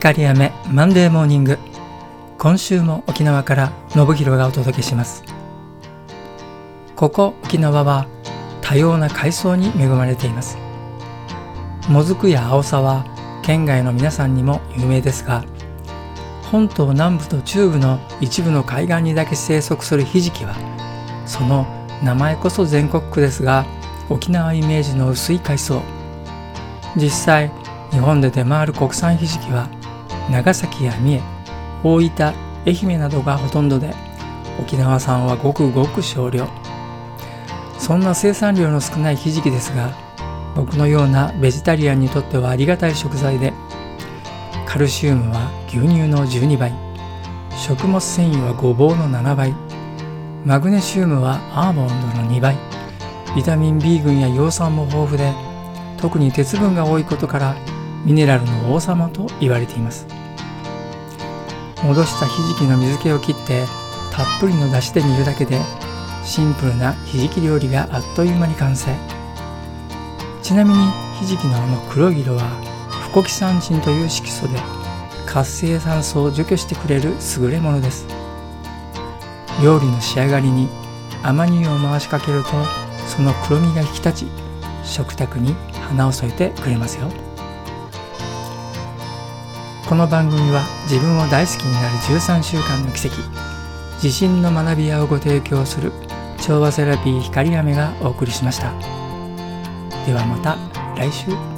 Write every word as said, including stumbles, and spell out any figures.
光雨マンデーモーニング、今週も沖縄から信弘がお届けします。ここ沖縄は多様な海藻に恵まれています。もずくやアオサは県外の皆さんにも有名ですが、本島南部と中部の一部の海岸にだけ生息するひじきは、その名前こそ全国区ですが、沖縄イメージの薄い海藻。実際日本で出回る国産ひじきは長崎や三重、大分、愛媛などがほとんどで、沖縄産はごくごく少量。そんな生産量の少ないひじきですが、僕のようなベジタリアンにとってはありがたい食材で、カルシウムは牛乳のじゅうにばい、食物繊維はごぼうのななばい、マグネシウムはアーモンドのにばい、ビタミン B 群や葉酸も豊富で、特に鉄分が多いことからミネラルの王様と言われています。戻したひじきの水気を切ってたっぷりの出汁で煮るだけで、シンプルなひじき料理があっという間に完成。ちなみにひじきのあの黒い色はフコキサンチンという色素で、活性酸素を除去してくれる優れものです。料理の仕上がりに甘煮を回しかけると、その黒みが引き立ち、食卓に花を添えてくれますよ。この番組は自分を大好きになるじゅうさんしゅうかんの奇跡、自信の学び屋をご提供する調和セラピー光雨がお送りしました。ではまた来週。